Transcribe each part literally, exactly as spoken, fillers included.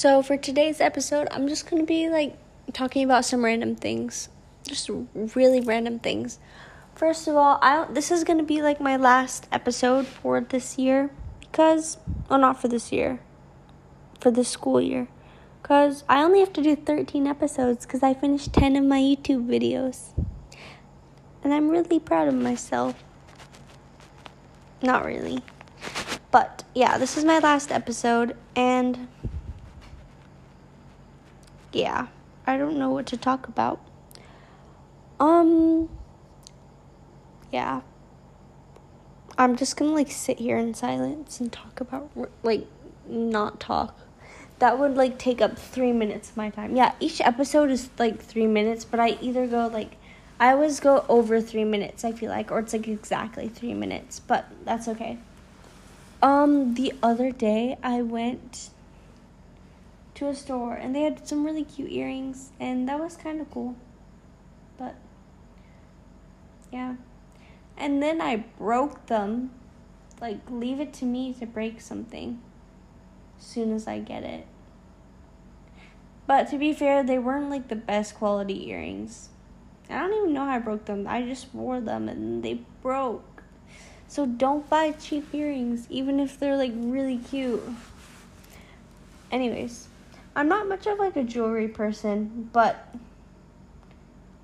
So for today's episode, I'm just going to be like talking about some random things, just really random things. First of all, I don't, this is going to be like my last episode for this year because, well, not for this year, for this school year, because I only have to do thirteen episodes because I finished ten of my YouTube videos. And I'm really proud of myself. Not really. But yeah, this is my last episode and yeah, I don't know what to talk about. Um, yeah. I'm just gonna, like, sit here in silence and talk about, like, not talk. That would, like, take up three minutes of my time. Yeah, each episode is, like, three minutes, but I either go, like, I always go over three minutes, I feel like, or it's, like, exactly three minutes, but that's okay. Um, the other day, I went to a store and they had some really cute earrings and that was kind of cool, but yeah. And then I broke them. Like, leave it to me to break something as soon as I get it. But to be fair, they weren't like the best quality earrings. I don't even know how I broke them. I just wore them and they broke. So don't buy cheap earrings, even if they're like really cute. Anyways, I'm not much of, like, a jewelry person, but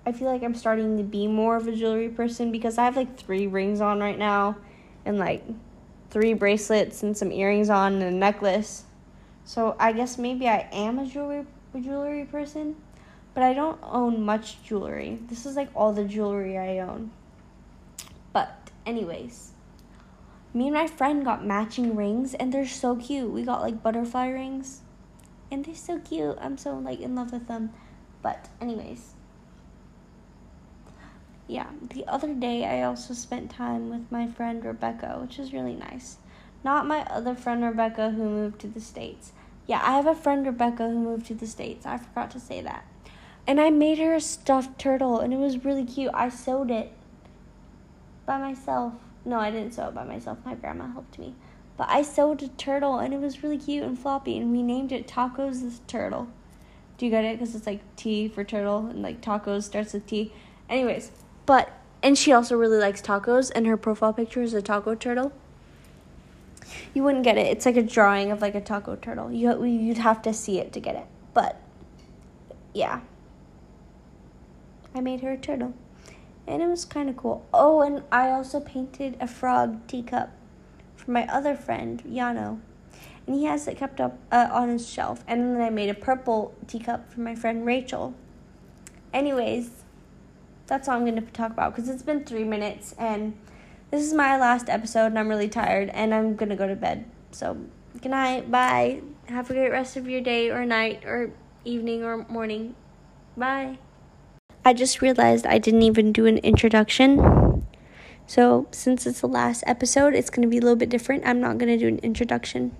I feel like I'm starting to be more of a jewelry person because I have, like, three rings on right now and, like, three bracelets and some earrings on and a necklace. So I guess maybe I am a jewelry a jewelry person, but I don't own much jewelry. This is, like, all the jewelry I own. But anyways, me and my friend got matching rings, and they're so cute. We got, like, butterfly rings, and they're so cute. I'm so, like, in love with them. But anyways, yeah. The other day, I also spent time with my friend Rebecca, which is really nice. Not my other friend Rebecca who moved to the States. Yeah, I have a friend Rebecca who moved to the States. I forgot to say that. And I made her a stuffed turtle, and it was really cute. I sewed it by myself. No, I didn't sew it by myself. My grandma helped me. But I sewed a turtle, and it was really cute and floppy, and we named it Tacos the Turtle. Do you get it? Because it's, like, T for turtle, and, like, tacos starts with T. Anyways, but, and she also really likes tacos, and her profile picture is a taco turtle. You wouldn't get it. It's, like, a drawing of, like, a taco turtle. You, you'd have to see it to get it. But, yeah. I made her a turtle. And it was kind of cool. Oh, and I also painted a frog teacup for my other friend, Yano. And he has it kept up uh, on his shelf. And then I made a purple teacup for my friend Rachel. Anyways, that's all I'm going to talk about because it's been three minutes. And this is my last episode and I'm really tired. And I'm going to go to bed. So, good night. Bye. Have a great rest of your day or night or evening or morning. Bye. I just realized I didn't even do an introduction. So since it's the last episode, it's going to be a little bit different. I'm not going to do an introduction.